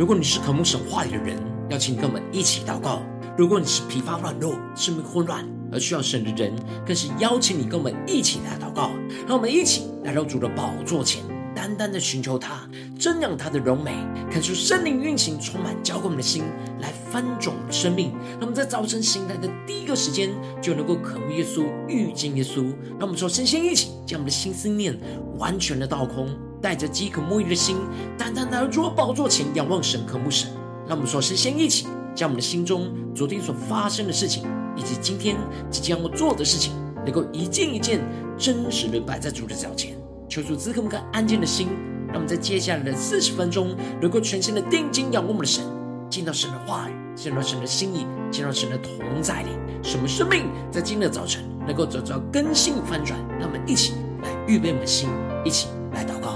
如果你是渴慕神话语的人，邀请跟我们一起祷告。如果你是疲乏软弱、生命混乱而需要神的人，更是邀请你跟我们一起来祷告。让我们一起来到主的宝座前，单单的寻求他，瞻仰他的荣美，看出圣灵运行，充满浇灌我们的心，来翻转我们生命。让我们在早晨醒来的第一个时间，就能够渴慕耶稣，遇见耶稣。让我们说，先一起将我们的心思念完全的倒空，带着饥渴沐浴的心，单单来到主的宝座前，仰望神，渴慕神。让我们说，先一起将我们的心中昨天所发生的事情，以及今天即将要做的事情，能够一件一件真实的摆在主的脚前，求主赐给我们一个安静的心，让我们在接下来的40分钟能够全心的定睛仰望我们的神，见到神的话语，见到神的心意，见到神的同在里，什么生命在今天的早晨能够找到更新翻转。让我们一起来预备我们的心，一起来祷告。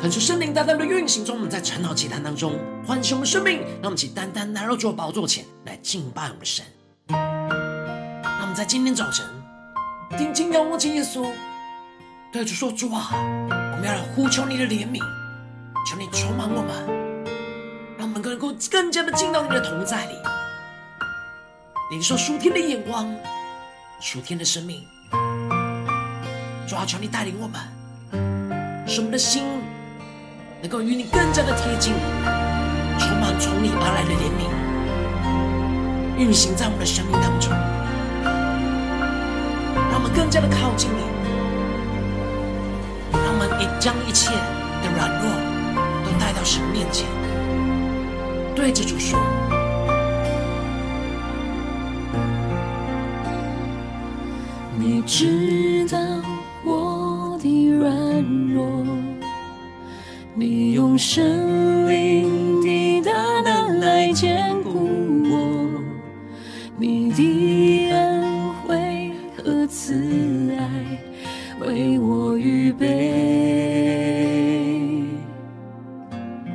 恳求圣灵单单的运行中，我们在晨祷祈坛当中唤醒我们生命，让我们一起单单来到主的宝座前来敬拜我们的神。让我们在今天早晨定睛仰望着耶稣，对主说，主啊，我们要来呼求你的怜悯，求你充满我们，让我们能够更加的进到你的同在里，领受属天的眼光，属天的生命。主啊，求你带领我们，使我们的心能够与你更加的贴近，充满从你而来的怜悯，运行在我们的生命当中，让我们更加的靠近你，让我们将一切的软弱都带到神面前，对着主说，你知道我的软弱，你用神灵的大能来坚固我，你的恩惠和慈爱为我预备。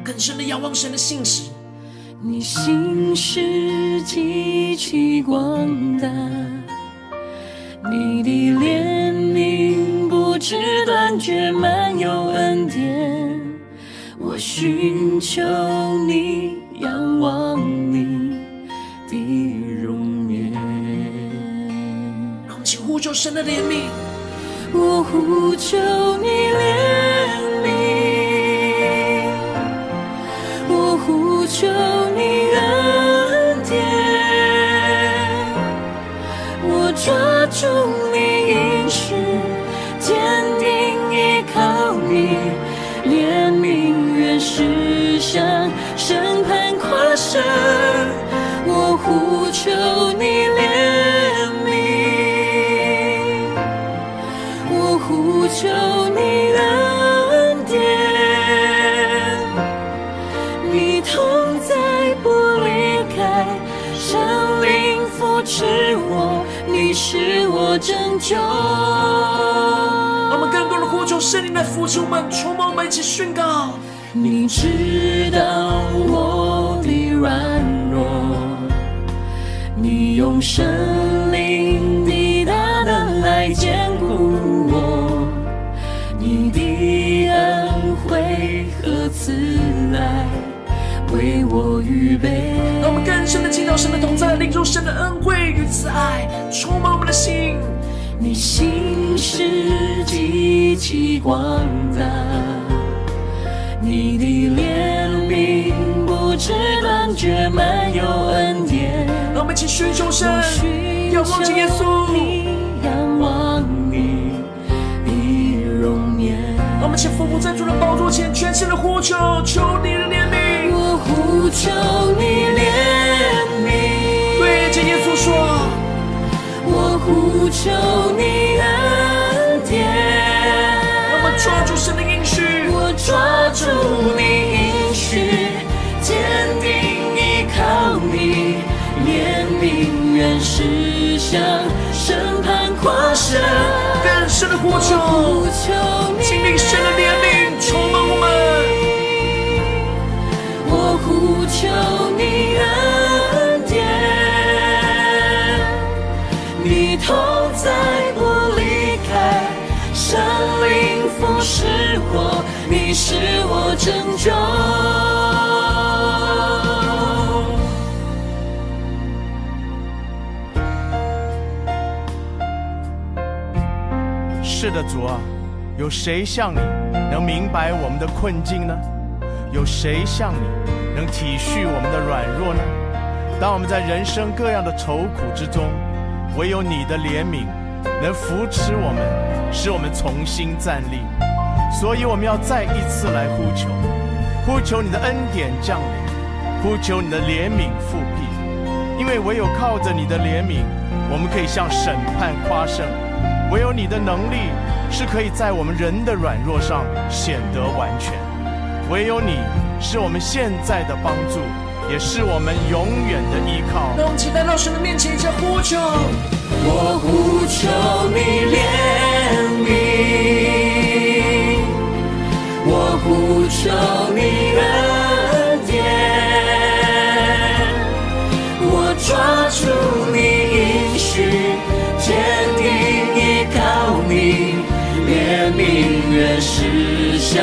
更深的仰望神的信实，你信实极其广大，你的怜悯不知断绝，满有恩典。我寻求你，仰望你的容颜。让我们一起呼求神的怜悯。我呼求你怜悯，我呼求你恩典，我抓住你应许，坚定依靠你。怜悯愿施向审判跨身，我呼求你怜悯，我呼求你恩典，你同在不离开，神灵扶持我，你是我拯救。我们更多的呼求圣灵来扶持我们，充满我们，一起宣告，你知道我的软弱，你用神灵的大能来坚固我，你的恩惠和慈爱为我预备。让我们更深的进到神的同在，领受神的恩惠与慈爱，充满我们的心。你心事极其广大，你的怜悯不知断绝，满有恩典。们一起寻求神，仰望着耶稣，仰望你的容颜。让我们一起俯伏在主的宝座前，全心的呼求，求你的怜悯。我呼求你怜悯，对着耶稣说，我呼求你恩典。让我们抓住神的应许，我抓住你应许。坚定依靠你，怜悯愿施向，审判跨神，更深的呼求，请领神的怜悯充满我们。我呼求你恩典，你同在不离开，神灵扶持我，你是我拯救。是的，主啊，有谁像你能明白我们的困境呢？有谁像你能体恤我们的软弱呢？当我们在人生各样的愁苦之中，唯有你的怜悯能扶持我们，使我们重新站立。所以我们要再一次来呼求，呼求你的恩典降临，呼求你的怜悯复辟，因为唯有靠着你的怜悯，我们可以向审判夸胜。唯有你的能力是可以在我们人的软弱上显得完全，唯有你是我们现在的帮助，也是我们永远的依靠。让我们来到神的面前，一起呼求。我呼求你怜悯，我呼求你恩典，我抓住你应许，坚定依靠你，怜悯愿施向，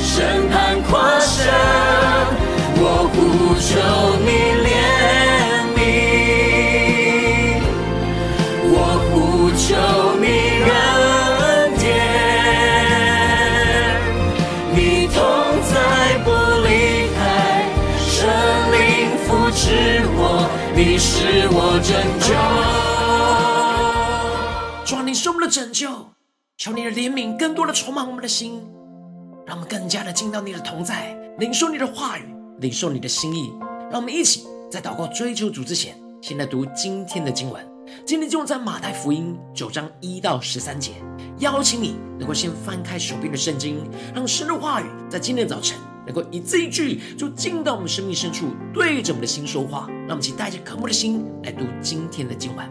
审判跨神。我呼求你怜悯，我呼求你恩典，你同在不离开，神灵扶持我，你是我拯救。主啊，你是我们的拯救，求你的怜悯更多的充满我们的心，让我们更加的进到你的同在，领受你的话语，领受你的心意。让我们一起在祷告追求主之前，先来读今天的经文。今天经文在马太福音9章1到13节。邀请你能够先翻开手边的圣经，让神的话语在今天的早晨能够一字一句就进到我们生命深处，对着我们的心说话。让我们一起带着渴慕的心来读今天的经文。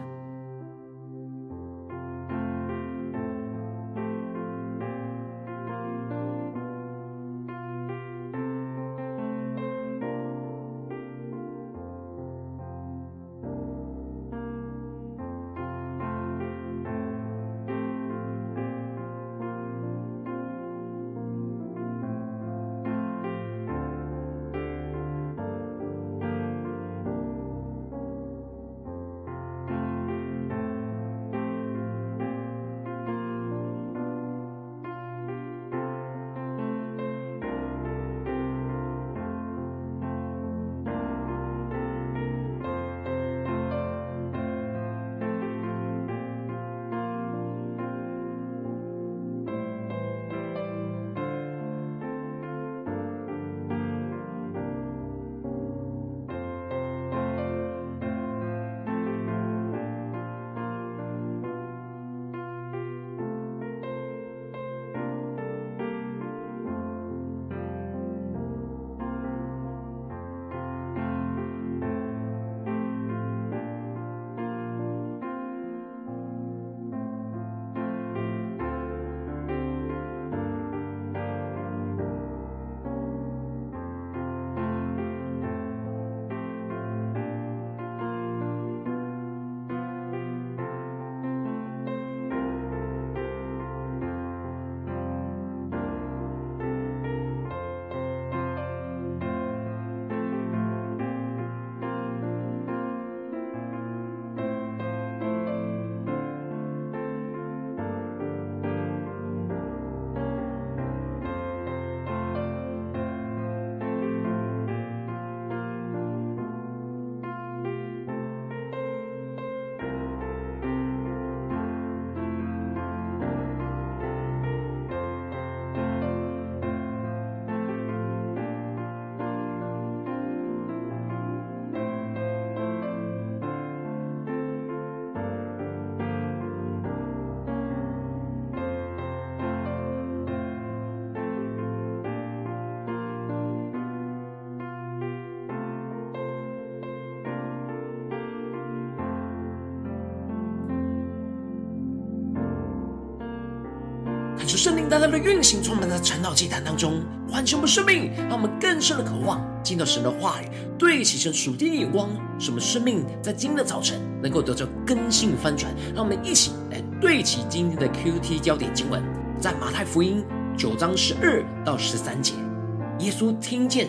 求圣灵大大的运行，充满在晨祷祭坛当中，唤醒我们生命，让我们更深的渴望进到神的话语，对齐神属天的眼光，使我们生命在今天的早晨能够得到更新翻转。让我们一起来对齐今天的 QT 焦点经文，在马太福音9章12到13节，耶稣听见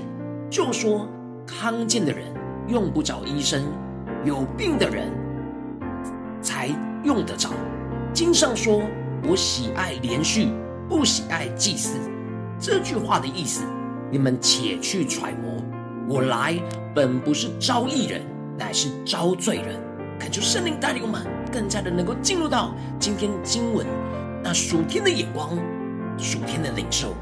就说：康健的人用不着医生，有病的人才用得着。经上说：我喜爱连续，不喜爱祭祀。这句话的意思你们且去揣摩，我来本不是招义人，乃是招罪人。恳求圣灵带领我们更加的能够进入到今天经文那属天的眼光，属天的领受。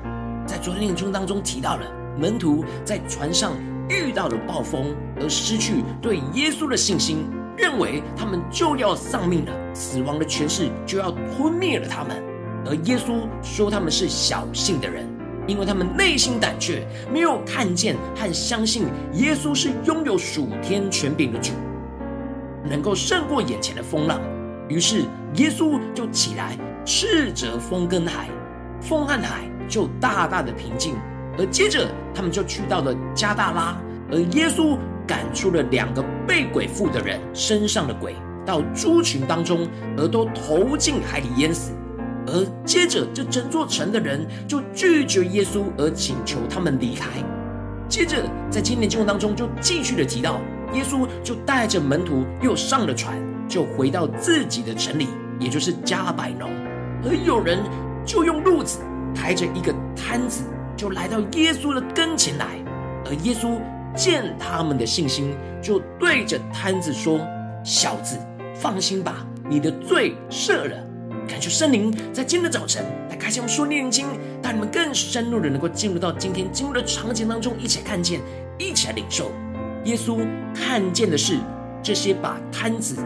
在昨天领诵当中提到了门徒在船上遇到了暴风，而失去对耶稣的信心，认为他们就要丧命了，死亡的权势就要吞灭了他们。而耶稣说他们是小信的人，因为他们内心胆怯，没有看见和相信耶稣是拥有属天权柄的主，能够胜过眼前的风浪。于是耶稣就起来，斥责风跟海，风和海就大大的平静。而接着他们就去到了加大拉，而耶稣赶出了2个被鬼附的人身上的鬼到猪群当中，而都投进海里淹死。而接着这整座城的人就拒绝耶稣，而请求他们离开。接着在今天经文当中就继续的提到，耶稣就带着门徒又上了船，就回到自己的城里，也就是加百农。而有人就用褥子抬着一个摊子，就来到耶稣的跟前来。而耶稣见他们的信心，就对着摊子说：小子，放心吧，你的罪赦了。感谢圣灵在今天的早晨来开启我们属灵眼睛，让你们更深入的能够进入到今天经文的场景当中，一起来看见，一起来领受。耶稣看见的是这些把摊子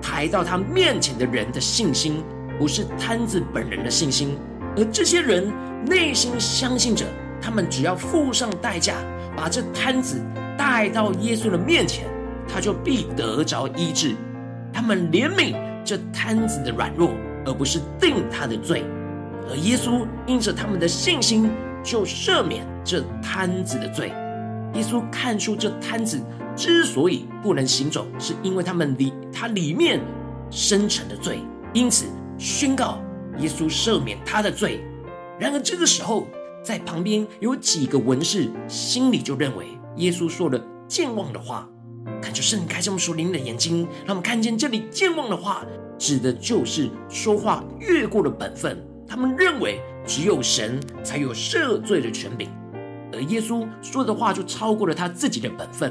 抬到他面前的人的信心，不是摊子本人的信心。而这些人内心相信着，他们只要付上代价，把这摊子带到耶稣的面前，他就必得着医治。他们怜悯这摊子的软弱，而不是定他的罪。而耶稣因着他们的信心，就赦免这摊子的罪。耶稣看出这摊子之所以不能行走，是因为他里面深沉的罪，因此宣告耶稣赦免他的罪。然而这个时候，在旁边有几个文士心里就认为耶稣说了健忘的话。恳求圣灵开启我们属灵的眼睛，让我们看见这里健忘的话指的就是说话越过了本分。他们认为只有神才有赦罪的权柄，而耶稣说的话就超过了他自己的本分。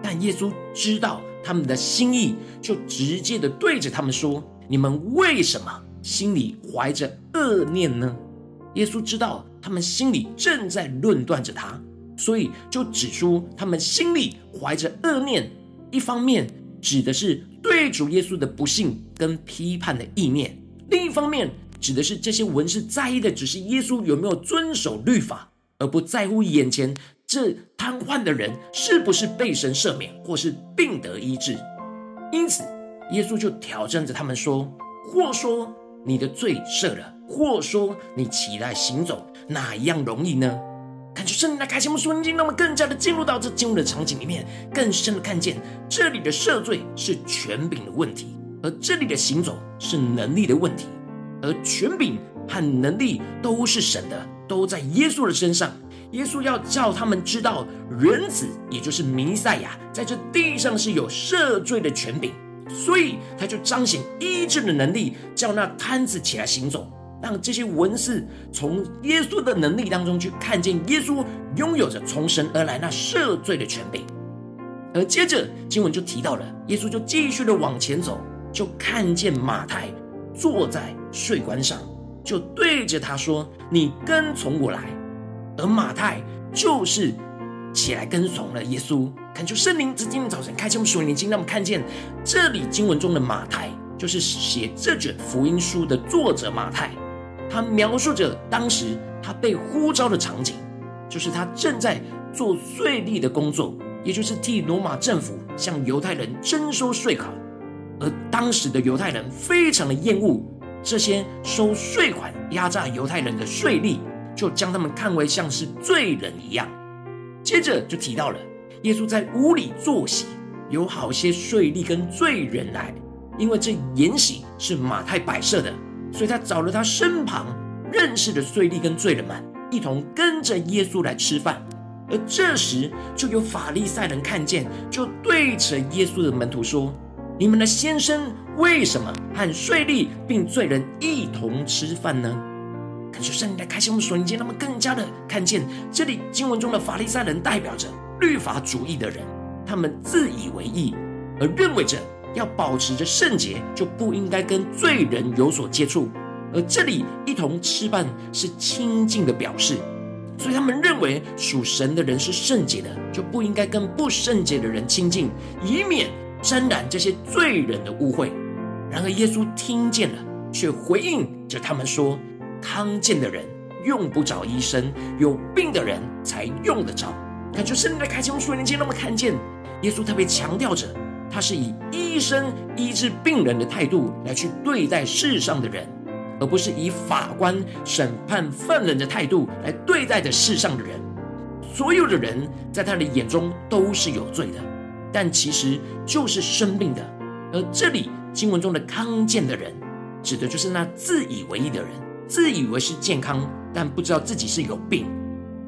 但耶稣知道他们的心意，就直接的对着他们说：你们为什么心里怀着恶念呢？耶稣知道他们心里正在论断着他，所以就指出他们心里怀着恶念，一方面指的是对主耶稣的不信跟批判的意念，另一方面指的是这些文士在意的只是耶稣有没有遵守律法，而不在乎眼前这瘫痪的人是不是被神赦免或是病得医治。因此耶稣就挑战着他们说：或说你的罪赦了，或说你起来行走，哪一样容易呢？感谢圣灵来开启我们属灵眼睛，让我们更加的进入到这经文的场景里面，更深的看见这里的赦罪是权柄的问题，而这里的行走是能力的问题。而权柄和能力都是神的，都在耶稣的身上。耶稣要叫他们知道，人子也就是弥赛亚在这地上是有赦罪的权柄，所以他就彰显医治的能力，叫那摊子起来行走，让这些文士从耶稣的能力当中去看见耶稣拥有着从神而来那赦罪的权柄。而接着经文就提到了，耶稣就继续的往前走，就看见马太坐在税关上，就对着他说：你跟从我来。而马太就是起来跟从了耶稣。恳求圣灵在今天早晨开启我们属灵眼睛，让我们看见这里经文中的马太就是写这卷福音书的作者马太。他描述着当时他被呼召的场景，就是他正在做税吏的工作，也就是替罗马政府向犹太人征收税款。而当时的犹太人非常的厌恶这些收税款压榨犹太人的税吏，就将他们看为像是罪人一样。接着就提到了耶稣在屋里坐席，有好些税吏跟罪人来，因为这筵席是马太摆设的，所以他找了他身旁认识的税吏跟罪人们，一同跟着耶稣来吃饭。而这时就有法利赛人看见，就对着耶稣的门徒说，你们的先生为什么和税吏并罪人一同吃饭呢？恳求圣灵来开启我们属灵眼睛，让我们更加的看见，这里经文中的法利赛人代表着律法主义的人，他们自以为义，而认为着要保持着圣洁，就不应该跟罪人有所接触。而这里一同吃饭是亲近的表示，所以他们认为属神的人是圣洁的，就不应该跟不圣洁的人亲近，以免沾染这些罪人的污秽。然而耶稣听见了，却回应着他们说，康健的人用不着医生，有病的人才用得着。感觉圣灵的开启我们属灵眼，让我们看见耶稣特别强调着，他是以医生医治病人的态度来去对待世上的人，而不是以法官审判犯人的态度来对待着世上的人。所有的人在他的眼中都是有罪的，但其实就是生病的。而这里经文中的康健的人，指的就是那自以为义的人，自以为是健康，但不知道自己是有病，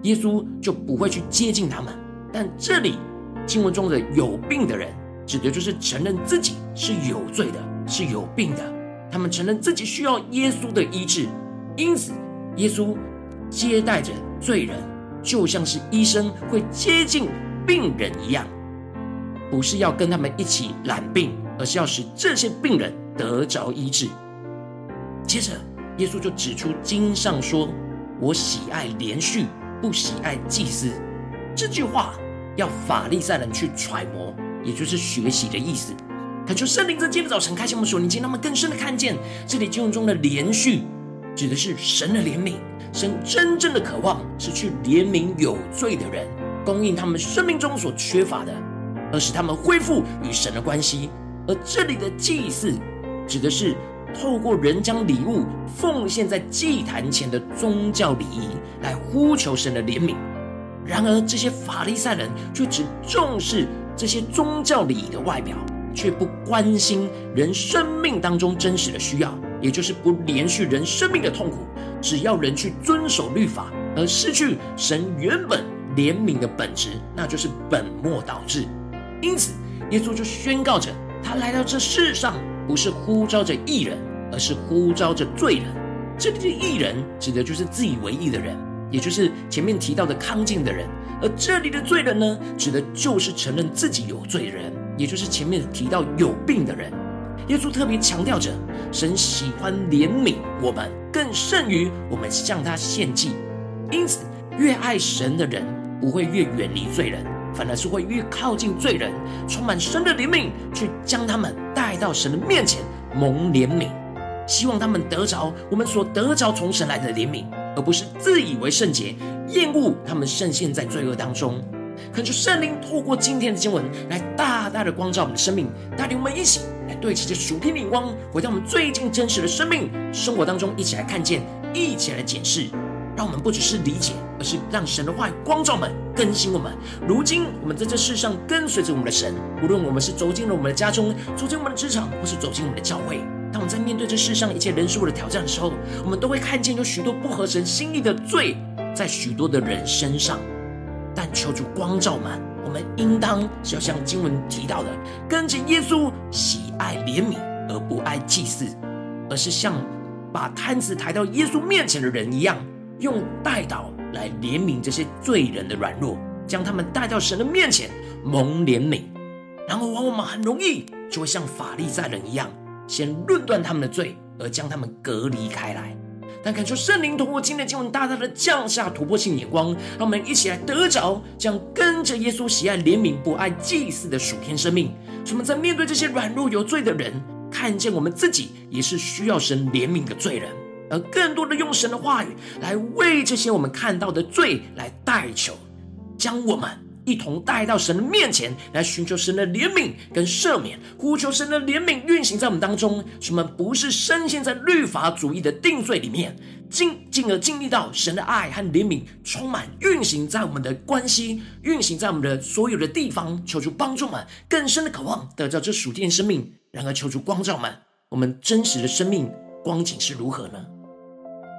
耶稣就不会去接近他们。但这里经文中的有病的人，指的就是承认自己是有罪的，是有病的，他们承认自己需要耶稣的医治。因此耶稣接待着罪人，就像是医生会接近病人一样，不是要跟他们一起染病，而是要使这些病人得着医治。接着耶稣就指出经上说，我喜爱连续，不喜爱祭司，这句话要法利赛人去揣摩，也就是学习的意思。恳求圣灵在今天的早晨开启我们属灵眼睛，让我们更深的看见，这里经文中的连续指的是神的怜悯，神真正的渴望是去怜悯有罪的人，供应他们生命中所缺乏的，而使他们恢复与神的关系。而这里的祭祀指的是透过人将礼物奉献在祭坛前的宗教礼仪来呼求神的怜悯。然而这些法利赛人却只重视这些宗教礼仪的外表，却不关心人生命当中真实的需要，也就是不连续人生命的痛苦。只要人去遵守律法，而失去神原本怜悯的本质，那就是本末倒置。因此耶稣就宣告着，他来到这世上不是呼召着义人，而是呼召着罪人。这里的义人指的就是自以为义的人，也就是前面提到的康健的人。而这里的罪人呢，指的就是承认自己有罪的人，也就是前面提到有病的人。耶稣特别强调着，神喜欢怜悯我们，更胜于我们向他献祭。因此越爱神的人不会越远离罪人，反而是会越靠近罪人，充满神的怜悯，去将他们带到神的面前蒙怜悯，希望他们得着我们所得着从神来的怜悯，而不是自以为圣洁，厌恶他们深陷在罪恶当中。恳求圣灵透过今天的经文来大大的光照我们的生命，带领我们一起来对齐这属天的眼光，回到我们最近真实的生命生活当中，一起来看见，一起来检视，让我们不只是理解，而是让神的话语光照我们，更新我们。如今我们在这世上跟随着我们的神，无论我们是走进了我们的家中，走进我们的职场，或是走进我们的教会，当我们在面对这世上一切人事物的挑战的时候，我们都会看见有许多不合神心意的罪在许多的人身上。但求主光照们，我们应当是要像经文提到的，跟着耶稣喜爱怜悯而不爱祭祀，而是像把摊子抬到耶稣面前的人一样，用代祷来怜悯这些罪人的软弱，将他们带到神的面前蒙怜悯。然后往往很容易就会像法利赛人一样，先论断他们的罪，而将他们隔离开来。但恳求圣灵透过今天的经文大大的降下突破性眼光，让我们一起来得着这样跟着耶稣喜爱怜悯不爱祭祀的属天生命。我们在面对这些软弱有罪的人，看见我们自己也是需要神怜悯的罪人，而更多的用神的话语来为这些我们看到的罪来代求，将我们一同带到神的面前来寻求神的怜悯跟赦免，呼求神的怜悯运行在我们当中，使我们不是深陷在律法主义的定罪里面，进而经历到神的爱和怜悯充满运行在我们的关系，运行在我们的所有的地方。求主帮助我们更深的渴望得到这属天生命。然而求主光照我们真实的生命光景是如何呢？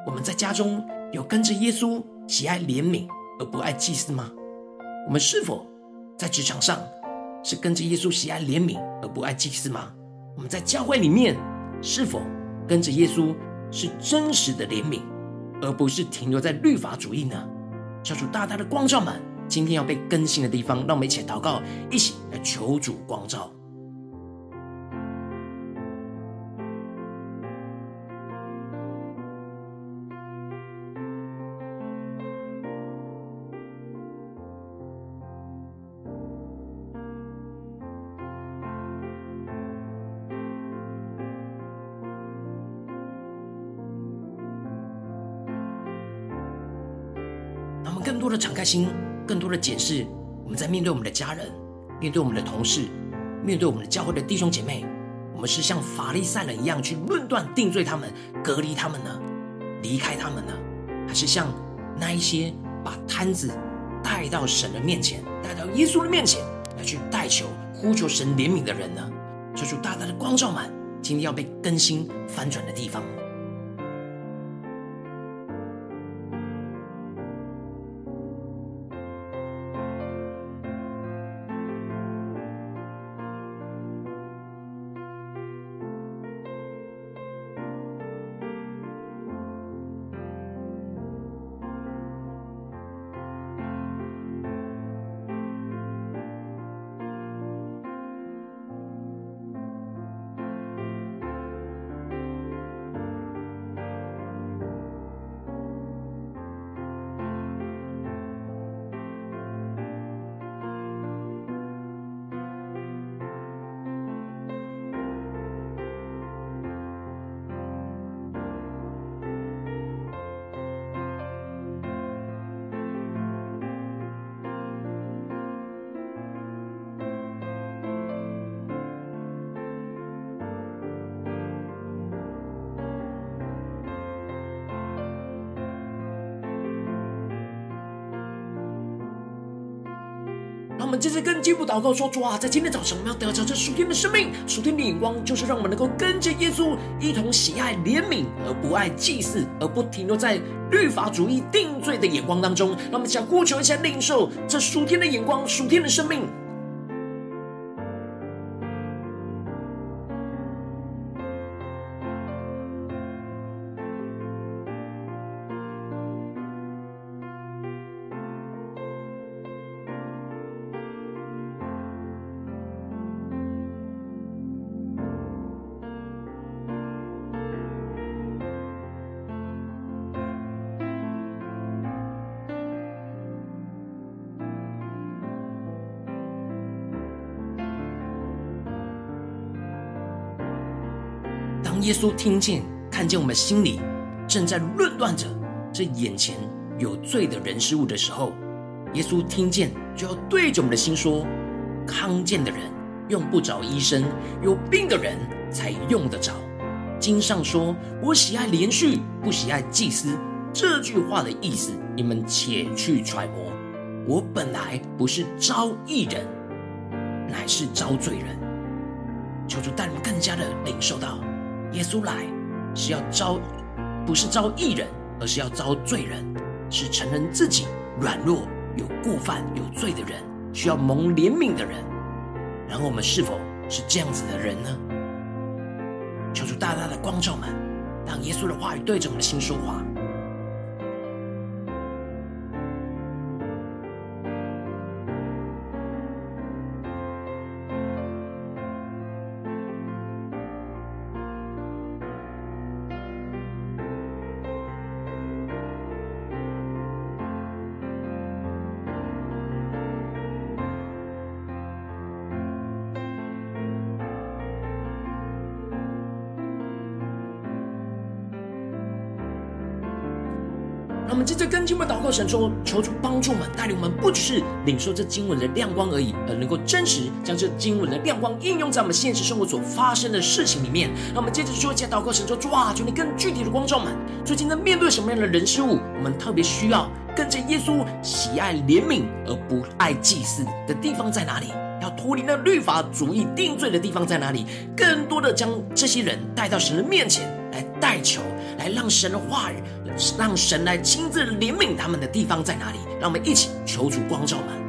我们在家中有跟着耶稣喜爱怜悯而不爱祭祀吗？我们是否在职场上是跟着耶稣喜爱怜悯而不爱祭祀吗？我们在教会里面是否跟着耶稣是真实的怜悯而不是停留在律法主义呢？求主大大的光照们今天要被更新的地方，让我们一起祷告，一起来求主光照。更多的敞开心，更多的检视我们在面对我们的家人，面对我们的同事，面对我们的教会的弟兄姐妹，我们是像法利赛人一样去论断定罪他们，隔离他们呢？离开他们呢？还是像那一些把摊子带到神的面前，带到耶稣的面前来去代求呼求神怜悯的人呢？求主大大的光照们今天要被更新翻转的地方。我们这次跟进一步祷告说，主啊，在今天早晨我们要得着这属天的生命，属天的眼光，就是让我们能够跟着耶稣一同喜爱怜悯而不爱祭祀，而不停留在律法主义定罪的眼光当中。让我们想呼求一下领受这属天的眼光，属天的生命。耶稣听见看见我们心里正在论断着这眼前有罪的人事物的时候，耶稣听见就要对着我们的心说，康健的人用不着医生，有病的人才用得着。经上说，我喜爱连续不喜爱祭司，这句话的意思你们且去揣摩，我本来不是招义人，乃是招罪人。求主带你们更加的领受到耶稣来是要招，不是招义人，而是要招罪人，是承认自己软弱有过犯有罪的人，需要蒙怜悯的人。然后我们是否是这样子的人呢？求主大大的光照们，让耶稣的话语对着我们的心说话。我们接着跟进我们祷告，神说求主帮助我们，带领我们不只是领受这经文的亮光而已，而能够真实将这经文的亮光应用在我们现实生活所发生的事情里面。那我们接着说一下祷告，神说主啊，求你更具体的光照我们，最近在面对什么样的人事物，我们特别需要跟着耶稣喜爱怜悯而不爱祭祀的地方在哪里？要脱离那律法主义定罪的地方在哪里？更多的将这些人带到神的面前来代求，来让神的话语，让神来亲自怜悯他们的地方在哪里？让我们一起求主光照们。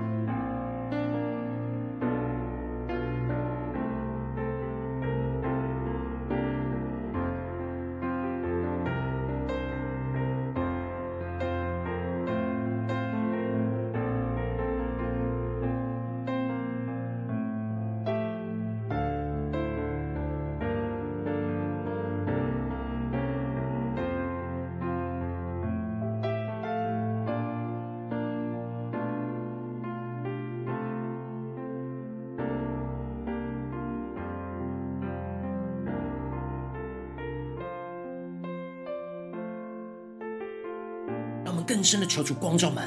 更深的求主光照们，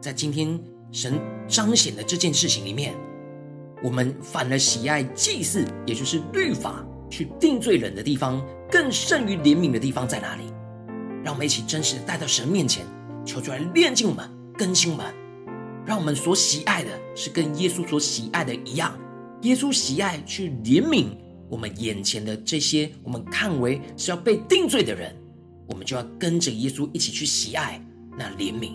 在今天神彰显的这件事情里面，我们反而喜爱祭祀，也就是律法去定罪人的地方，更胜于怜悯的地方在哪里？让我们一起真实的带到神面前，求主来炼净我们，更新我们，让我们所喜爱的是跟耶稣所喜爱的一样。耶稣喜爱去怜悯我们眼前的这些我们看为是要被定罪的人，我们就要跟着耶稣一起去喜爱那怜悯。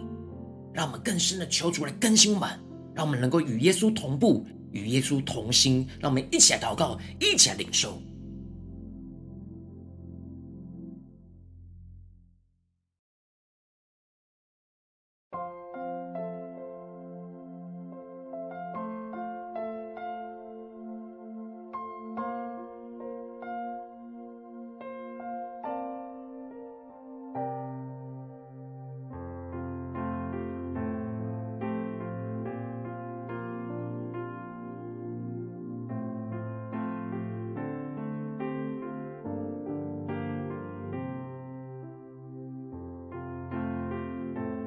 让我们更深的求主来更新我们，让我们能够与耶稣同步，与耶稣同心。让我们一起来祷告，一起来领受。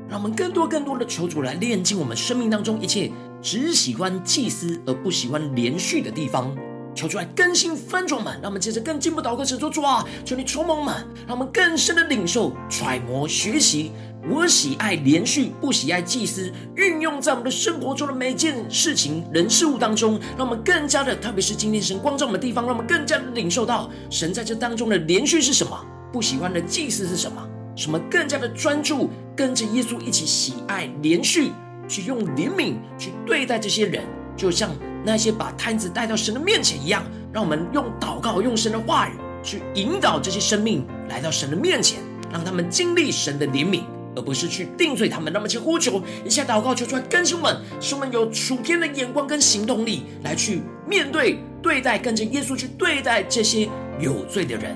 让我们更多的求主来炼净我们生命当中一切只喜欢祭司而不喜欢连续的地方，求主来更新翻转们。让我们接着更进一步祷告，神说主啊，求你充满们，让我们更深的领受揣摩学习，我喜爱连续不喜爱祭司，运用在我们的生活中的每件事情人事物当中。让我们更加的，特别是今天神光照我们的地方，让我们更加的领受到神在这当中的连续是什么，不喜欢的祭司是什么，什么更加的专注跟着耶稣一起喜爱连续，去用怜悯去对待这些人，就像那些把摊子带到神的面前一样。让我们用祷告，用神的话语去引导这些生命来到神的面前，让他们经历神的怜悯，而不是去定罪他们。那么去呼求一下祷告，求出来更新我们，使我们有属天的眼光跟行动力，来去面对对待，跟着耶稣去对待这些有罪的人。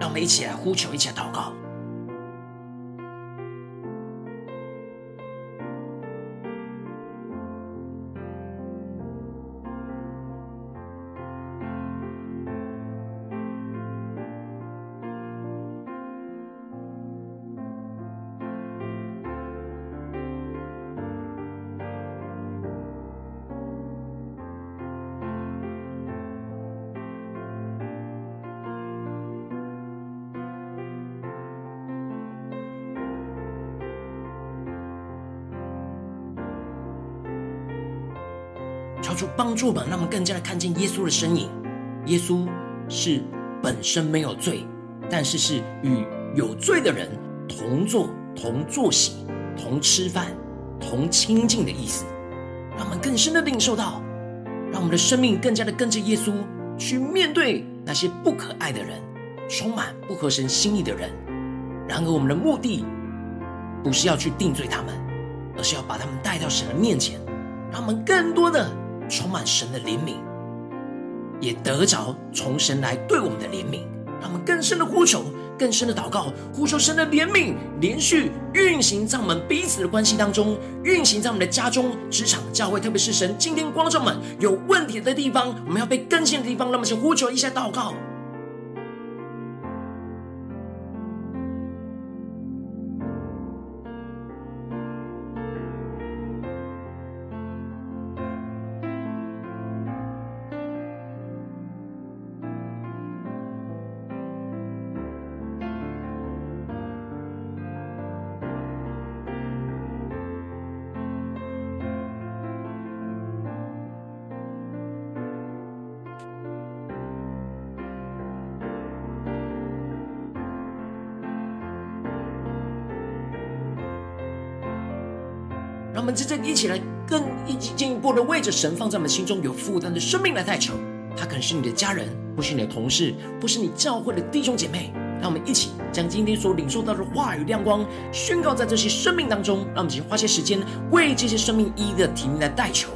让我们一起来呼求，一起来祷告。求主帮助我们，让我们更加的看见耶稣的身影。耶稣是本身没有罪，但是是与有罪的人同坐、同坐席、同吃饭、同亲近的意思。让我们更深的领受到，让我们的生命更加的跟着耶稣去面对那些不可爱的人，充满不合神心意的人。然而我们的目的不是要去定罪他们，而是要把他们带到神的面前，让我们更多的充满神的怜悯，也得着从神来对我们的怜悯。让我们更深的呼求，更深的祷告，呼求神的怜悯连续运行在我们彼此的关系当中，运行在我们的家中、职场、教会。特别是神今天光照们有问题的地方，我们要被更新的地方，让我们先呼求一下祷告。让我们真正一起来更进一步的为着神放在我们心中有负担的生命来代求。他可能是你的家人，或是你的同事，或是你教会的弟兄姐妹。让我们一起将今天所领受到的话语亮光宣告在这些生命当中，让我们一起花些时间为这些生命一一的提名来代求。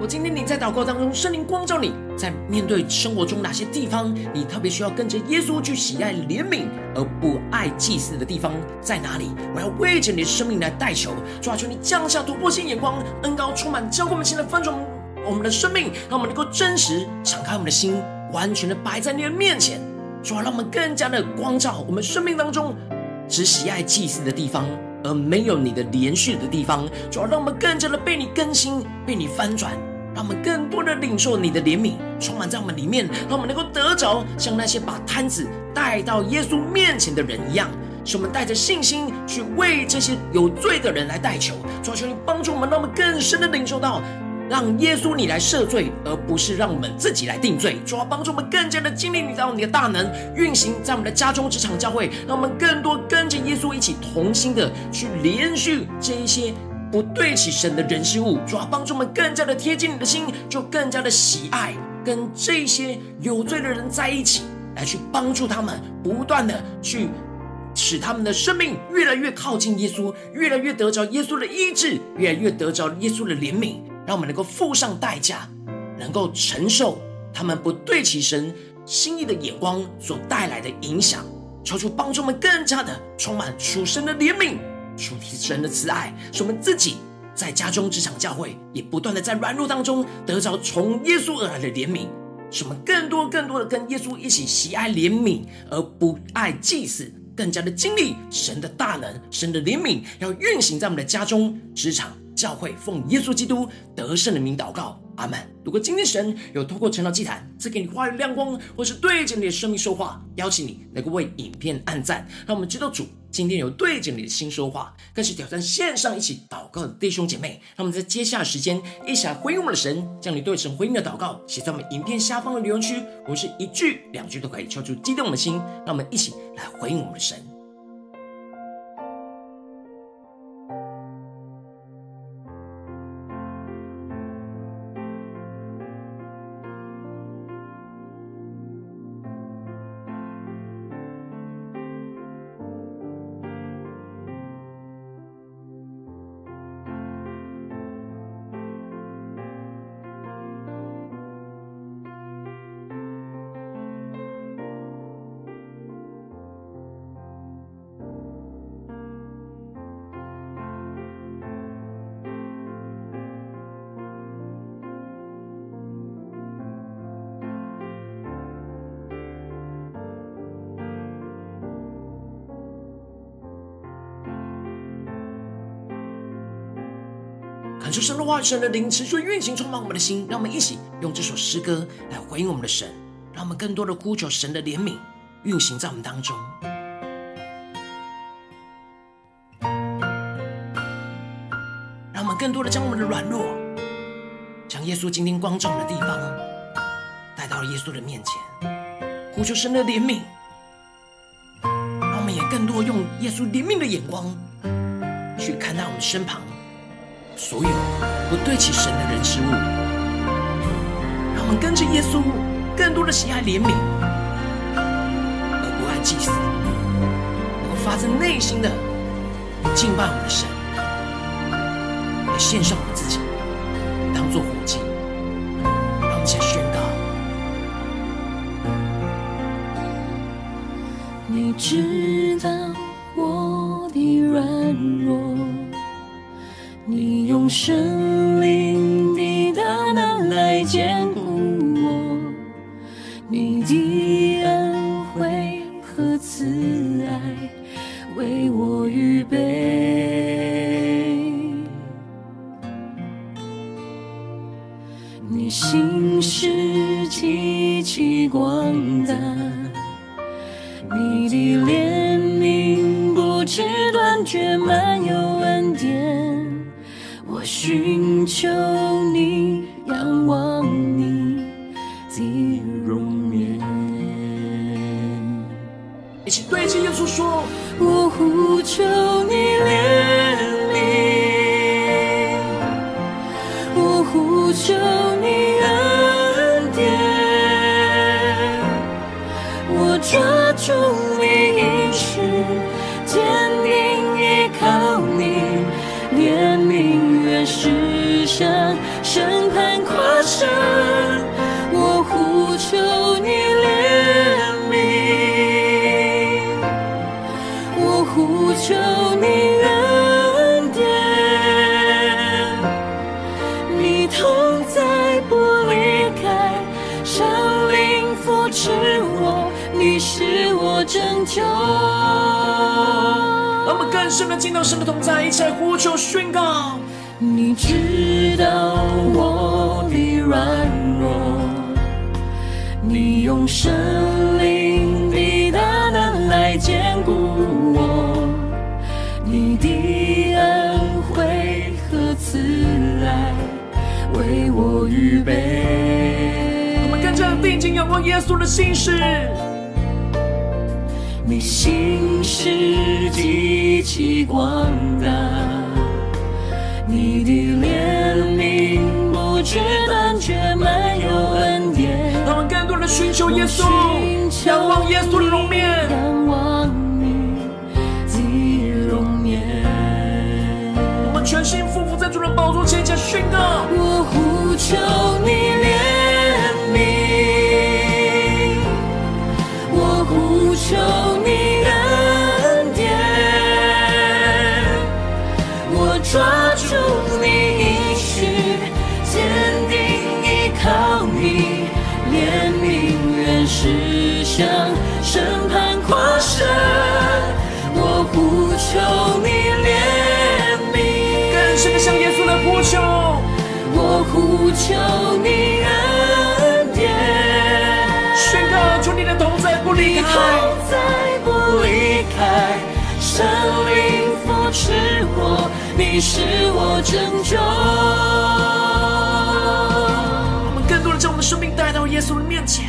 我今天你在祷告当中，圣灵光照你，在面对生活中哪些地方你特别需要跟着耶稣去喜爱怜悯而不爱祭祀的地方在哪里？我要为着你的生命来代求，主啊，求你降下突破性眼光，恩膏充满，浇灌我们心来翻转我们的生命，让我们能够真实敞开我们的心，完全的摆在你的面前。主啊，让我们更加的光照我们生命当中只喜爱祭祀的地方，而没有你的连续的地方。主啊，让我们更加的被你更新，被你翻转，让我们更多的领受你的怜悯充满在我们里面，让我们能够得着像那些把摊子带到耶稣面前的人一样，使我们带着信心去为这些有罪的人来代求。主啊，求你帮助我们，让我们更深的领受到让耶稣你来赦罪，而不是让我们自己来定罪。主啊，帮助我们更加的经历到你的大能运行在我们的家中、职场、教会，让我们更多跟着耶稣一起同心的去连续这一些不对起神的人事物。主啊，帮助我们更加的贴近你的心，就更加的喜爱跟这些有罪的人在一起，来去帮助他们，不断的去使他们的生命越来越靠近耶稣，越来越得着耶稣的医治，越来越得着耶稣的怜悯，让我们能够付上代价，能够承受他们不对起神心意的眼光所带来的影响。求主帮助我们更加的充满属神的怜悯，属神的慈爱，使我们自己在家中、职场、教会也不断的在软弱当中得着从耶稣而来的怜悯，使我们更多的跟耶稣一起喜爱怜悯而不爱祭祀，更加的经历神的大能、神的怜悯要运行在我们的家中、职场、教会。奉耶稣基督得胜的名祷告，阿们。如果今天神有透过晨祷祭坛赐给你话语亮光，或是对着你的生命说话，邀请你能够为影片按赞，让我们知道主今天有对着你的心说话，更是挑战线上一起祷告的弟兄姐妹。让我们在接下来时间一起来回应我们的神，将你对神回应的祷告写在我们影片下方的留言区，我们是一句两句都可以，敲出激动的心，让我们一起来回应我们的神。求神的话语、神的灵持续运行，充满我们的心，让我们一起用这首诗歌来回应我们的神，让我们更多的呼求神的怜悯运行在我们当中。让我们更多的将我们的软弱，将耶稣今天光照我们的地方带到耶稣的面前，呼求神的怜悯，让我们也更多用耶稣怜悯的眼光去看待我们身旁所有不对起神的人事物。让我们跟着耶稣更多的喜爱怜悯而不爱祭祀，能够发自内心的敬拜我们的神，也献上我们自己当作活祭。让我们先宣告，你知道我的用神灵的大能来坚固我，你的恩惠和慈爱为我预备，你心事极其广大，你的怜悯不知断绝，满有恩典，我寻求你，仰望你的容颜。一起对着耶稣说，我呼求你怜悯，我呼求你恩典，我抓住你应许，坚定依靠你怜悯，实现审判跨身，我呼求你怜悯，我呼求你恩典，你同在不离开，神灵扶持我，你是我拯救。让我们更深地进到神的同在，一起来呼求宣告，你知道我的软弱，你用神灵的大能来坚固我，你的恩惠和慈爱为我预备，我们跟着定睛仰望耶稣的心事，你心事极其广大，你的怜悯不知断绝，满有恩典，让我们更多人寻求耶稣，仰望耶稣的容面，仰望你的容面，我们全心俯伏在主的宝座前，一起宣告，我呼求你怜悯，我呼求抓住你应许，坚定依靠你怜悯，愿是向审判跨身，我呼求你怜悯，更深地向耶稣来呼求，我呼求你恩典，宣告主你的同在不离开，神灵扶持我，你是我拯救。我们更多的将我们的生命带到耶稣的面前。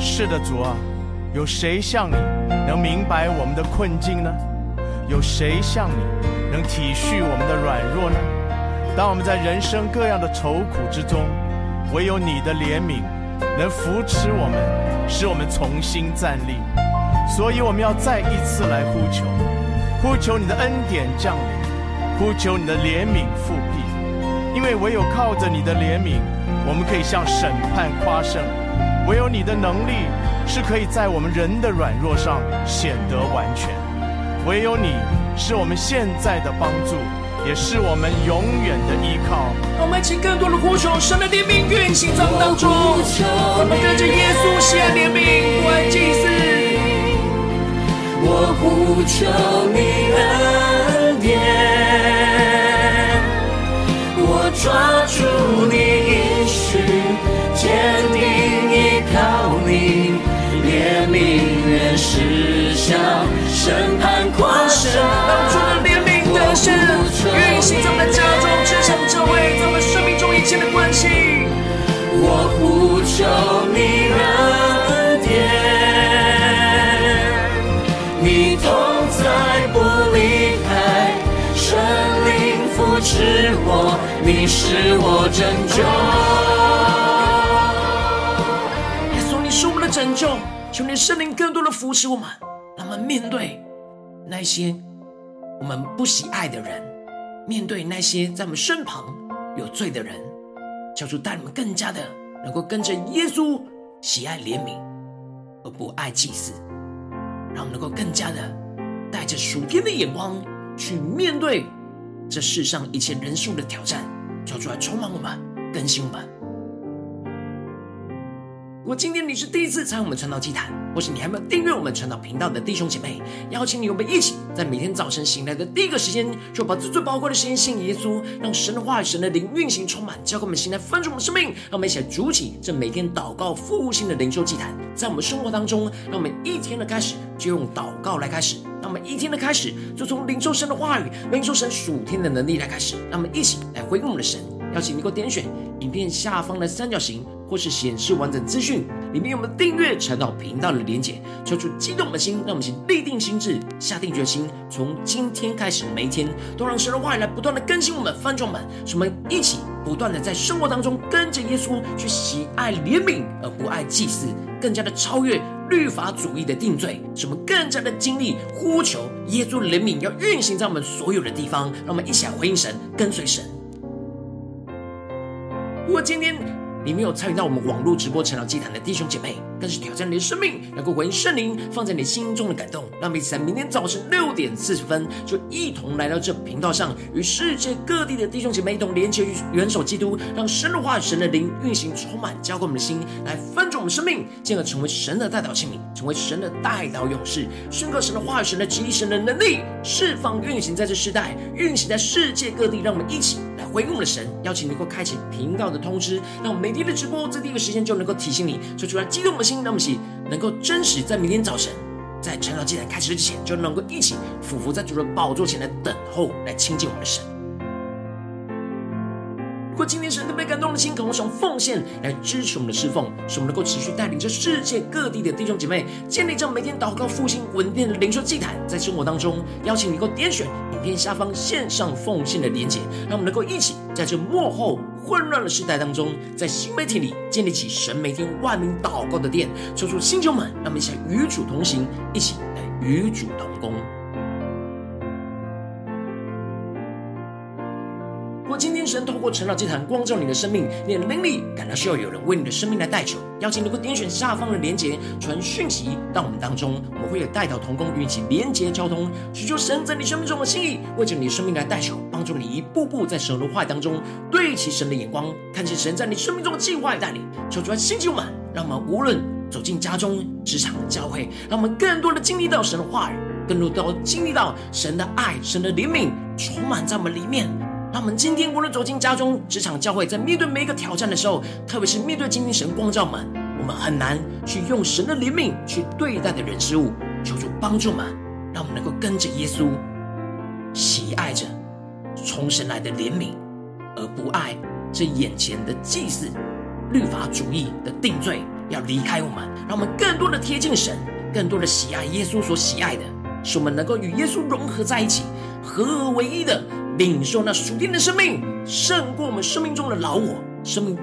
是的，主啊，有谁像你能明白我们的困境呢？有谁像你能体恤我们的软弱呢？当我们在人生各样的愁苦之中，唯有你的怜悯能扶持我们，使我们重新站立。所以我们要再一次来呼求，呼求你的恩典降临，呼求你的怜悯复辟，因为唯有靠着你的怜悯，我们可以向审判夸胜，唯有你的能力是可以在我们人的软弱上显得完全，唯有你是我们现在的帮助，也是我们永远的依靠。我们一起更多的呼求神的怜悯运行在我们当中，我们跟着耶稣喜爱怜悯关祭司，我呼求你恩典，我抓住你应许，坚定依靠你怜悯，愿施向审判跨身，让主的怜悯得胜运行在我们的家中、职场、教会，在我们生命中一切的关系，我呼求你恩典，你同在不离开，神灵扶持我，你是我拯救。耶稣，你是我们的拯救，求你圣灵更多的扶持我们，让我们面对那些我们不喜爱的人，面对那些在我们身旁有罪的人，求主带我们更加的能够跟着耶稣喜爱怜悯而不爱祭祀，让我们能够更加的带着着属天的眼光去面对这世上一切人数的挑战，叫出来充满我们，更新我们。如果今天你是第一次参与我们传道祭坛，或是你还没有订阅我们传道频道的弟兄姐妹，邀请你我们一起在每天早晨醒来的第一个时间，就把最宝贵的时间献给耶稣，让神的话语、神的灵运行充满，交给我们心来翻转我们生命。让我们一起来筑起这每天祷告复兴的灵修祭坛，在我们生活当中，让我们一天的开始就用祷告来开始，让我们一天的开始就从领受神的话语、领受神属天的能力来开始。让我们一起来回应我们的神。邀请你给我点选影片下方的三角形，或是显示完整资讯里面有我们订阅传道频道的连结，抽出激动的心，让我们先立定心志，下定决心，从今天开始，每一天都让神的话语来不断的更新我们、翻转我们，使我们一起不断的在生活当中跟着耶稣去喜爱怜悯而不爱祭祀，更加的超越律法主义的定罪，使我们更加的经历呼求耶稣的怜悯要运行在我们所有的地方。让我们一起来回应神，跟随神。如果今天你没有参与到我们网络直播成长祭坛的弟兄姐妹，更是挑战你的生命，能够回应圣灵放在你心中的感动。让我们一起在明天早晨6:40就一同来到这频道上，与世界各地的弟兄姐妹一同连接元首基督，让神的话语、神的灵运行充满，浇灌我们的心，来翻转我们生命，进而成为神的代祷器皿，成为神的代祷勇士，宣告神的话语、神的旨意、神的能力释放运行在这世代，运行在世界各地。让我们一起来回应我们的神。邀请你能够开启频道的通知，让我们每天的直播在第一个时间就能够提醒你，说出来激动的心，让我们一起能够真实在明天早晨在晨祷祭坛开始之前，就能够一起俯伏在主的宝座前来等候，来亲近我们的神。如果今天神特别感动的心，渴望使用奉献来支持我们的侍奉，使我们能够持续带领着世界各地的弟兄姐妹建立这每天祷告复兴稳定的灵修祭坛，在生活当中邀请你能够点选影片下方线上奉献的连结，让我们能够一起在这幕后混乱的时代当中，在新媒体里建立起神每天万名祷告的殿，抽出星球们，让我们一起来与主同行，一起来与主同工。如果今天神透过晨祷祭坛光照你的生命，你的灵力感到需要有人为你的生命来代求，邀请你能够点选下方的连结，传讯息到我们当中，我们会有代祷同工与你一起连结交通，寻求神在你生命中的心意，为着你的生命来代求，帮助你一步步在神的话语当中对齐神的眼光，看见神在你生命中的计划带领。求主来兴起我们，让我们无论走进家中、职场、教会，让我们更多的经历到神的话语，更多的经历到神的爱、神的怜悯充满在我们里面。让我们今天无论走进家中、职场、教会，在面对每一个挑战的时候，特别是面对今天神光照们，我们很难去用神的怜悯去对待的人事物。求主帮助我们，让我们能够跟着耶稣，喜爱着从神来的怜悯，而不爱这眼前的祭祀、律法主义的定罪要离开我们。让我们更多的贴近神，更多的喜爱耶稣所喜爱的，使我们能够与耶稣融合在一起，合而为一的领受那属天的生命，胜过我们生命中的老我，胜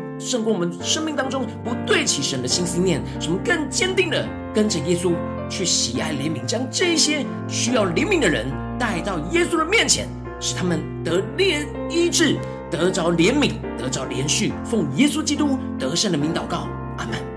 过我们生命当中不对齐神的心思念，使我们更坚定的跟着耶稣去喜爱怜悯，将这些需要怜悯的人带到耶稣的面前，使他们得医治，得着怜悯，得着连续。奉耶稣基督得胜的名祷告，阿们。